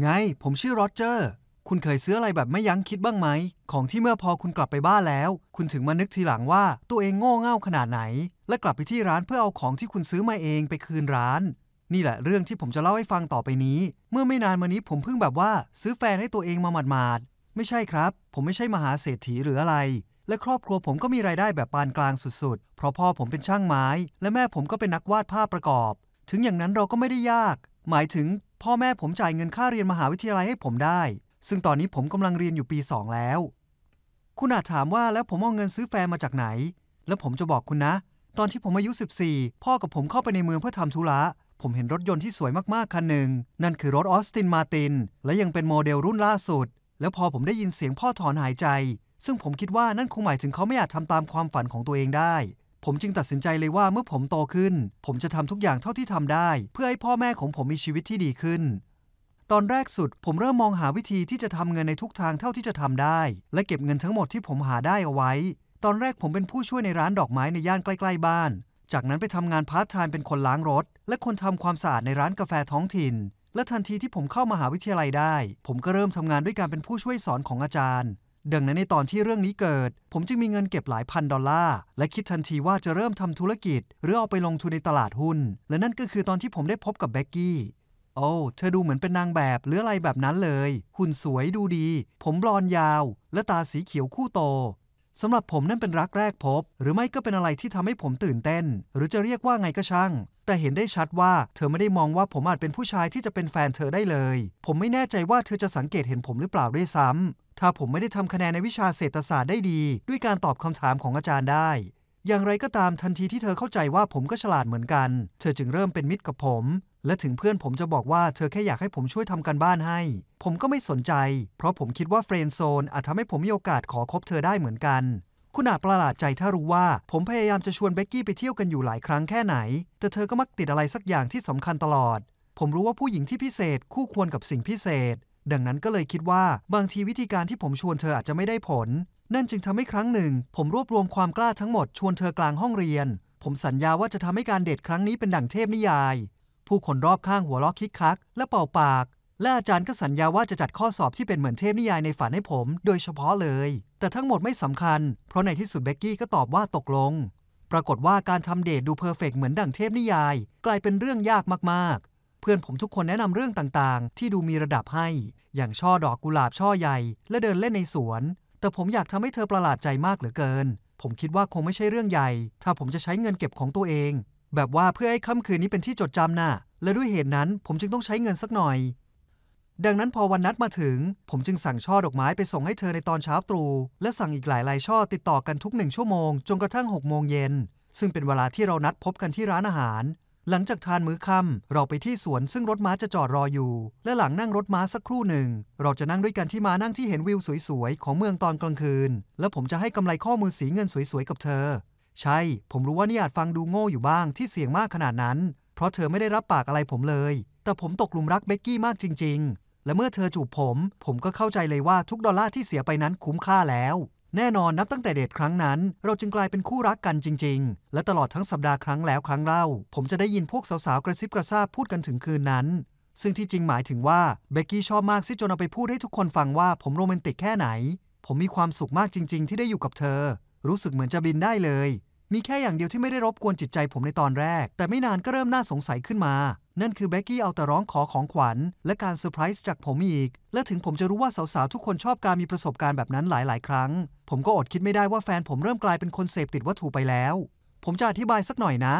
ไงผมชื่อโรเจอร์คุณเคยซื้ออะไรแบบไม่ยั้งคิดบ้างไหมของที่เมื่อพอคุณกลับไปบ้านแล้วคุณถึงมานึกทีหลังว่าตัวเองโง่เง่าขนาดไหนและกลับไปที่ร้านเพื่อเอาของที่คุณซื้อมาเองไปคืนร้านนี่แหละเรื่องที่ผมจะเล่าให้ฟังต่อไปนี้เมื่อไม่นานมานี้ผมเพิ่งแบบว่าซื้อแฟนให้ตัวเองมาหมาดๆไม่ใช่ครับผมไม่ใช่มหาเศรษฐีหรืออะไรและครอบครัวผมก็มีรายได้แบบปานกลางสุดๆเพราะพ่อผมเป็นช่างไม้และแม่ผมก็เป็นนักวาดภาพประกอบถึงอย่างนั้นเราก็ไม่ได้ยากหมายถึงพ่อแม่ผมจ่ายเงินค่าเรียนมหาวิทยาลัยให้ผมได้ซึ่งตอนนี้ผมกำลังเรียนอยู่ปี 2 แล้วคุณอาจถามว่าแล้วผมเอาเงินซื้อแฟนมาจากไหนแล้วผมจะบอกคุณนะตอนที่ผมอายุ14พ่อกับผมเข้าไปในเมืองเพื่อทำธุระผมเห็นรถยนต์ที่สวยมากๆคันหนึ่งนั่นคือรถ Aston Martin และยังเป็นโมเดลรุ่นล่าสุดแล้วพอผมได้ยินเสียงพ่อถอนหายใจซึ่งผมคิดว่านั่นคงหมายถึงเขาไม่อาจทำตามความฝันของตัวเองได้ผมจึงตัดสินใจเลยว่าเมื่อผมโตขึ้นผมจะทำทุกอย่างเท่าที่ทำได้เพื่อให้พ่อแม่ของผมมีชีวิตที่ดีขึ้นตอนแรกสุดผมเริ่มมองหาวิธีที่จะทำเงินในทุกทางเท่าที่จะทำได้และเก็บเงินทั้งหมดที่ผมหาได้เอาไว้ตอนแรกผมเป็นผู้ช่วยในร้านดอกไม้ในย่านใกล้ๆบ้านจากนั้นไปทำงานพาร์ทไทม์เป็นคนล้างรถและคนทำความสะอาดในร้านกาแฟท้องถิ่นและทันทีที่ผมเข้ามหาวิทยาลัยได้ผมก็เริ่มทำงานด้วยการเป็นผู้ช่วยสอนของอาจารย์ดังนั้นในตอนที่เรื่องนี้เกิดผมจึงมีเงินเก็บหลายพันดอลลาร์และคิดทันทีว่าจะเริ่มทำธุรกิจหรือเอาไปลงทุนในตลาดหุ้นและนั่นก็คือตอนที่ผมได้พบกับเบกกี้โอ้เธอดูเหมือนเป็นนางแบบหรืออะไรแบบนั้นเลยหุ่นสวยดูดีผมบลอนด์ยาวและตาสีเขียวคู่โตสำหรับผมนั่นเป็นรักแรกพบหรือไม่ก็เป็นอะไรที่ทำให้ผมตื่นเต้นหรือจะเรียกว่าไงก็ช่างแต่เห็นได้ชัดว่าเธอไม่ได้มองว่าผมอาจเป็นผู้ชายที่จะเป็นแฟนเธอได้เลยผมไม่แน่ใจว่าเธอจะสังเกตเห็นผมหรือเปล่าด้วยซ้ำถ้าผมไม่ได้ทำคะแนนในวิชาเศรษฐศาสตร์ได้ดีด้วยการตอบคำถามของอาจารย์ได้อย่างไรก็ตามทันทีที่เธอเข้าใจว่าผมก็ฉลาดเหมือนกันเธอจึงเริ่มเป็นมิตรกับผมและถึงเพื่อนผมจะบอกว่าเธอแค่อยากให้ผมช่วยทำการบ้านให้ผมก็ไม่สนใจเพราะผมคิดว่าเฟรนด์โซนอาจทำให้ผมมีโอกาสขอคบเธอได้เหมือนกันคุณอาจประหลาดใจถ้ารู้ว่าผมพยายามจะชวนเบกกี้ไปเที่ยวกันอยู่หลายครั้งแค่ไหนแต่เธอก็มักติดอะไรสักอย่างที่สำคัญตลอดผมรู้ว่าผู้หญิงที่พิเศษคู่ควรกับสิ่งพิเศษดังนั้นก็เลยคิดว่าบางทีวิธีการที่ผมชวนเธออาจจะไม่ได้ผลนั่นจึงทำให้ครั้งหนึ่งผมรวบรวมความกล้าทั้งหมดชวนเธอกลางห้องเรียนผมสัญญาว่าจะทำให้การเดทครั้งนี้เป็นดั่งเทพนิยายผู้คนรอบข้างหัวเราะคิกคักและเป่าปากและอาจารย์ก็สัญญาว่าจะจัดข้อสอบที่เป็นเหมือนเทพนิยายในฝันให้ผมโดยเฉพาะเลยแต่ทั้งหมดไม่สำคัญเพราะในที่สุดเบกกี้ก็ตอบว่าตกลงปรากฏว่าการทำเดทดูเพอร์เฟกต์เหมือนดั่งเทพนิยายกลายเป็นเรื่องยากมากๆเพื่อนผมทุกคนแนะนำเรื่องต่างๆที่ดูมีระดับให้อย่างช่อดอกกุหลาบช่อใหญ่และเดินเล่นในสวนแต่ผมอยากทำให้เธอประหลาดใจมากเหลือเกินผมคิดว่าคงไม่ใช่เรื่องใหญ่ถ้าผมจะใช้เงินเก็บของตัวเองแบบว่าเพื่อให้ค่ำคืนนี้เป็นที่จดจำน่ะและด้วยเหตุนั้นผมจึงต้องใช้เงินสักหน่อยดังนั้นพอวันนัดมาถึงผมจึงสั่งช่อดอกไม้ไปส่งให้เธอในตอนเช้าตรู่และสั่งอีกหลายๆช่อติดต่อกันทุก1ชั่วโมงจนกระทั่ง 6 โมงเย็นซึ่งเป็นเวลาที่เรานัดพบกันที่ร้านอาหารหลังจากทานมื้อค่ำเราไปที่สวนซึ่งรถม้าจะจอดรออยู่และหลังนั่งรถม้าสักครู่หนึ่งเราจะนั่งด้วยกันที่ม้านั่งที่เห็นวิวสวยๆของเมืองตอนกลางคืนและผมจะให้กำไรข้อมือสีเงินสวยๆกับเธอใช่ผมรู้ว่านี่อาจฟังดูโง่อยู่บ้างที่เสี่ยงมากขนาดนั้นเพราะเธอไม่ได้รับปากอะไรผมเลยแต่ผมตกหลุมรักเบกกี้มากจริงๆและเมื่อเธอจูบผมก็เข้าใจเลยว่าทุกดอลลาร์ที่เสียไปนั้นคุ้มค่าแล้วแน่นอนนับตั้งแต่เดทครั้งนั้นเราจึงกลายเป็นคู่รักกันจริงๆและตลอดทั้งสัปดาห์ครั้งแล้วครั้งเล่าผมจะได้ยินพวกสาวๆกระซิบกระซาบพูดกันถึงคืนนั้นซึ่งที่จริงหมายถึงว่าเบกกี้ชอบมากซิจนเอาไปพูดให้ทุกคนฟังว่าผมโรแมนติกแค่ไหนผมมีความสุขมากจริงๆที่ได้อยู่กับเธอรู้สึกเหมือนจะบินได้เลยมีแค่อย่างเดียวที่ไม่ได้รบกวนจิตใจผมในตอนแรกแต่ไม่นานก็เริ่มน่าสงสัยขึ้นมานั่นคือเบกกี้เอาแต่ร้องขอของขวัญและการเซอร์ไพรส์จากผมอีกและถึงผมจะรู้ว่าสาวๆทุกคนชอบการมีประสบการณ์แบบนั้นหลายๆครั้งผมก็อดคิดไม่ได้ว่าแฟนผมเริ่มกลายเป็นคนเสพติดวัตถุไปแล้วผมจะอธิบายสักหน่อยนะ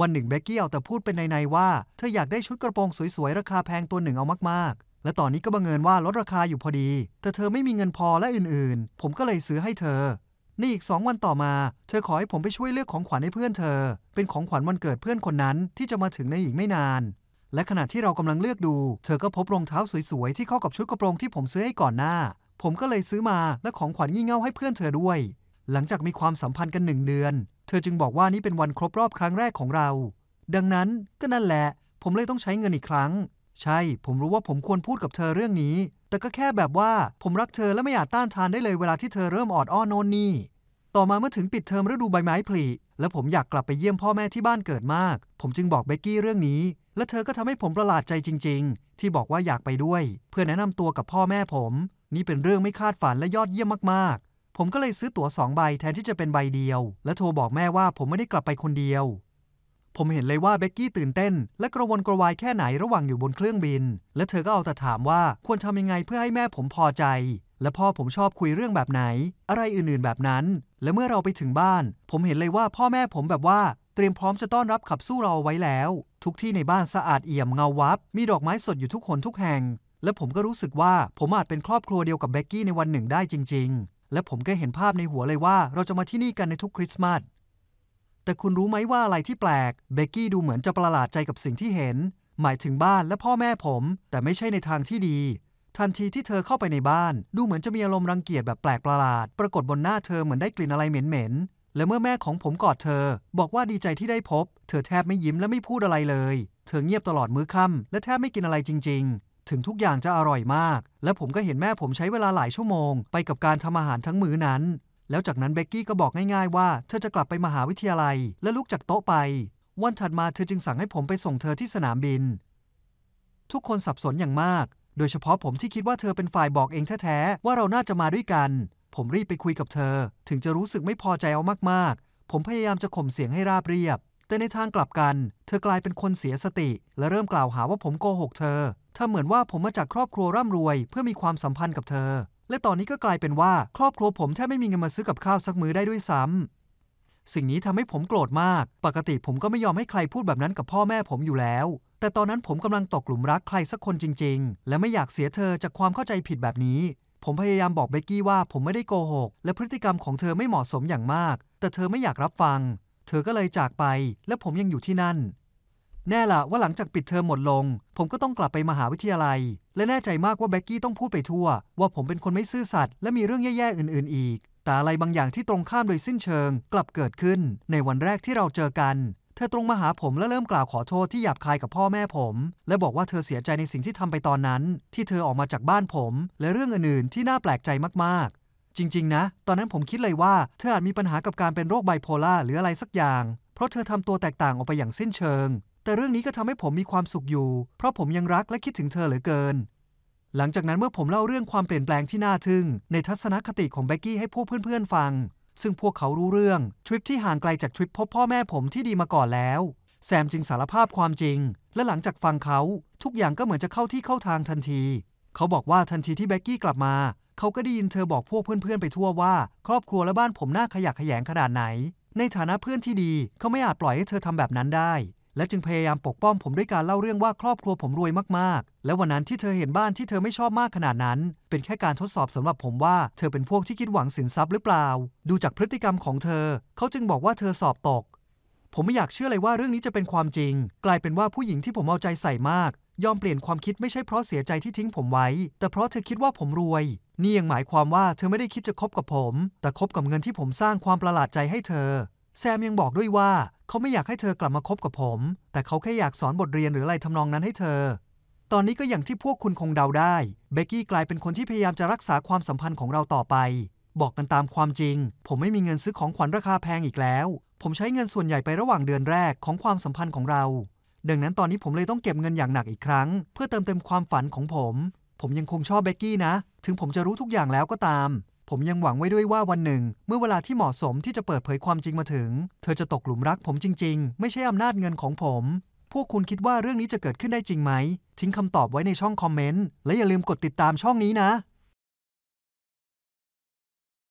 วันหนึ่งเบกกี้เอาแต่พูดเป็นในๆว่าเธออยากได้ชุดกระโปรงสวยๆราคาแพงตัวหนึ่งเอามากๆและตอนนี้ก็บังเอิญว่าลดราคาอยู่พอดีแต่เธอไม่มีเงินพอและอื่นๆผมก็เลยซื้อให้เธอในอีก2วันต่อมาเธอขอให้ผมไปช่วยเลือกของขวัญให้เพื่อนเธอเป็นของขวัญวันเกิดเพื่อนคนนั้นที่จะมาถึงในอีกไม่นานและขณะที่เรากำลังเลือกดูเธอก็พบรองเท้าสวยๆที่เข้ากับชุดกระโปรงที่ผมซื้อให้ก่อนหน้าผมก็เลยซื้อมาและของขวัญงี่เง่าให้เพื่อนเธอด้วยหลังจากมีความสัมพันธ์กัน1เดือนเธอจึงบอกว่านี่เป็นวันครบรอบครั้งแรกของเราดังนั้นก็นั่นแหละผมเลยต้องใช้เงินอีกครั้งใช่ผมรู้ว่าผมควรพูดกับเธอเรื่องนี้แต่ก็แค่แบบว่าผมรักเธอและไม่อาจต้านทานได้เลยเวลาที่เธอเริ่มออดอ้อนโน่นนี่ ต่อมาเมื่อถึงปิดเทอมฤดูใบไม้ผลิและผมอยากกลับไปเยี่ยมพ่อแม่ที่บ้านเกิดมากผมจึงบอกเบกกี้เรื่องนี้และเธอก็ทำให้ผมประหลาดใจจริงๆที่บอกว่าอยากไปด้วยเพื่อแนะนำตัวกับพ่อแม่ผมนี่เป็นเรื่องไม่คาดฝันและยอดเยี่ยมมากๆผมก็เลยซื้อตั๋ว2ใบแทนที่จะเป็นใบเดียวและโทรบอกแม่ว่าผมไม่ได้กลับไปคนเดียวผมเห็นเลยว่าเบกกี้ตื่นเต้นและกระวนกระวายแค่ไหนระหว่างอยู่บนเครื่องบินและเธอก็เอาแต่ถามว่าควรทำยังไงเพื่อให้แม่ผมพอใจและพ่อผมชอบคุยเรื่องแบบไหนอะไรอื่นๆแบบนั้นและเมื่อเราไปถึงบ้านผมเห็นเลยว่าพ่อแม่ผมแบบว่าเตรียมพร้อมจะต้อนรับขับสู้เราไว้แล้วทุกที่ในบ้านสะอาดเอี่ยมเงาวับมีดอกไม้สดอยู่ทุกหนทุกแห่งและผมก็รู้สึกว่าผมอาจเป็นครอบครัวเดียวกับเบกกี้ในวันหนึ่งได้จริงๆและผมก็เห็นภาพในหัวเลยว่าเราจะมาที่นี่กันในทุกคริสต์มาสแต่คุณรู้ไหมว่าอะไรที่แปลกเบกกี้ดูเหมือนจะประหลาดใจกับสิ่งที่เห็นหมายถึงบ้านและพ่อแม่ผมแต่ไม่ใช่ในทางที่ดีทันทีที่เธอเข้าไปในบ้านดูเหมือนจะมีอารมณ์รังเกียจแบบแปลกประหลาดปรากฏบนหน้าเธอเหมือนได้กลิ่นอะไรเหม็นๆและเมื่อแม่ของผมกอดเธอบอกว่าดีใจที่ได้พบเธอแทบไม่ยิ้มและไม่พูดอะไรเลยเธอเงียบตลอดมื้อค่ำและแทบไม่กินอะไรจริงๆถึงทุกอย่างจะอร่อยมากและผมก็เห็นแม่ผมใช้เวลาหลายชั่วโมงไปกับการทำอาหารทั้งมื้อนั้นแล้วจากนั้นเบกกี้ก็บอกง่ายๆว่าเธอจะกลับไปมหาวิทยาลัยและลุกจากโต๊ะไปวันถัดมาเธอจึงสั่งให้ผมไปส่งเธอที่สนามบินทุกคนสับสนอย่างมากโดยเฉพาะผมที่คิดว่าเธอเป็นฝ่ายบอกเองแท้ๆว่าเราน่าจะมาด้วยกันผมรีบไปคุยกับเธอถึงจะรู้สึกไม่พอใจเอามากๆผมพยายามจะข่มเสียงให้ราบเรียบแต่ในทางกลับกันเธอกลายเป็นคนเสียสติและเริ่มกล่าวหาว่าผมโกหกเธอถ้าเหมือนว่าผมมาจากครอบครัวร่ำรวยเพื่อมีความสัมพันธ์กับเธอและตอนนี้ก็กลายเป็นว่าครอบครัวผมแทบไม่มีเงินมาซื้อกับข้าวสักมื้อได้ด้วยซ้ำสิ่งนี้ทำให้ผมโกรธมากปกติผมก็ไม่ยอมให้ใครพูดแบบนั้นกับพ่อแม่ผมอยู่แล้วแต่ตอนนั้นผมกำลังตกหลุมรักใครสักคนจริงๆและไม่อยากเสียเธอจากความเข้าใจผิดแบบนี้ผมพยายามบอกเบกกี้ว่าผมไม่ได้โกหกและพฤติกรรมของเธอไม่เหมาะสมอย่างมากแต่เธอไม่อยากรับฟังเธอก็เลยจากไปและผมยังอยู่ที่นั่นแน่ล่ะว่าหลังจากปิดเทอมหมดลงผมก็ต้องกลับไปมหาวิทยาลัยและแน่ใจมากว่าเบกกี้ต้องพูดไปทั่วว่าผมเป็นคนไม่ซื่อสัตย์และมีเรื่องแย่ๆอื่นๆอีกแต่อะไรบางอย่างที่ตรงข้ามโดยสิ้นเชิงกลับเกิดขึ้นในวันแรกที่เราเจอกันเธอตรงมาหาผมและเริ่มกล่าวขอโทษที่หยาบคายกับพ่อแม่ผมและบอกว่าเธอเสียใจในสิ่งที่ทำไปตอนนั้นที่เธอออกมาจากบ้านผมและเรื่องอื่นๆที่น่าแปลกใจมากๆจริงๆนะตอนนั้นผมคิดเลยว่าเธออาจมีปัญหากับการเป็นโรคไบโพล่าหรืออะไรสักอย่างเพราะเธอทำตัวแตกต่างออกไปอย่างสิ้นเชิงแต่เรื่องนี้ก็ทำให้ผมมีความสุขอยู่เพราะผมยังรักและคิดถึงเธอเหลือเกินหลังจากนั้นเมื่อผมเล่าเรื่องความเปลี่ยนแปลงที่น่าทึ่งในทัศนคติของเบกกี้ให้พวกเพื่อนๆฟังซึ่งพวกเขารู้เรื่องทริปที่ห่างไกลจากทริปพบพ่อแม่ผมที่ดีมาก่อนแล้วแซมจึงสารภาพความจริงและหลังจากฟังเขาทุกอย่างก็เหมือนจะเข้าที่เข้าทางทันทีเขาบอกว่าทันทีที่เบกกี้กลับมาเขาก็ได้ยินเธอบอกพวกเพื่อนๆไปทั่วว่าครอบครัวและบ้านผมน่าขยะแขยงขนาดไหนในฐานะเพื่อนที่ดีเขาไม่อาจปล่อยให้เธอทำแบบนั้นได้และจึงพยายามปกป้องผมด้วยการเล่าเรื่องว่าครอบครัวผมรวยมากๆและวันนั้นที่เธอเห็นบ้านที่เธอไม่ชอบมากขนาดนั้นเป็นแค่การทดสอบสำหรับผมว่าเธอเป็นพวกที่คิดหวังสินทรัพย์หรือเปล่าดูจากพฤติกรรมของเธอเขาจึงบอกว่าเธอสอบตกผมไม่อยากเชื่อเลยว่าเรื่องนี้จะเป็นความจริงกลายเป็นว่าผู้หญิงที่ผมเอาใจใส่มากยอมเปลี่ยนความคิดไม่ใช่เพราะเสียใจที่ทิ้งผมไว้แต่เพราะเธอคิดว่าผมรวยนี่ยังหมายความว่าเธอไม่ได้คิดจะคบกับผมแต่คบกับเงินที่ผมสร้างความประหลาดใจให้เธอแซมยังบอกด้วยว่าเขาไม่อยากให้เธอกลับมาคบกับผมแต่เขาแค่อยากสอนบทเรียนหรืออะไรทำนองนั้นให้เธอตอนนี้ก็อย่างที่พวกคุณคงเดาได้เบกกี้กลายเป็นคนที่พยายามจะรักษาความสัมพันธ์ของเราต่อไปบอกกันตามความจริงผมไม่มีเงินซื้อของขวัญราคาแพงอีกแล้วผมใช้เงินส่วนใหญ่ไประหว่างเดือนแรกของความสัมพันธ์ของเราดังนั้นตอนนี้ผมเลยต้องเก็บเงินอย่างหนักอีกครั้งเพื่อเติมเต็มความฝันของผมยังคงชอบเบกกี้นะถึงผมจะรู้ทุกอย่างแล้วก็ตามผมยังหวังไว้ด้วยว่าวันหนึ่งเมื่อเวลาที่เหมาะสมที่จะเปิดเผยความจริงมาถึงเธอจะตกหลุมรักผมจริงๆไม่ใช่อำนาจเงินของผมพวกคุณคิดว่าเรื่องนี้จะเกิดขึ้นได้จริงไหมทิ้งคำตอบไว้ในช่องคอมเมนต์และอย่าลืมกดติดตามช่องนี้นะ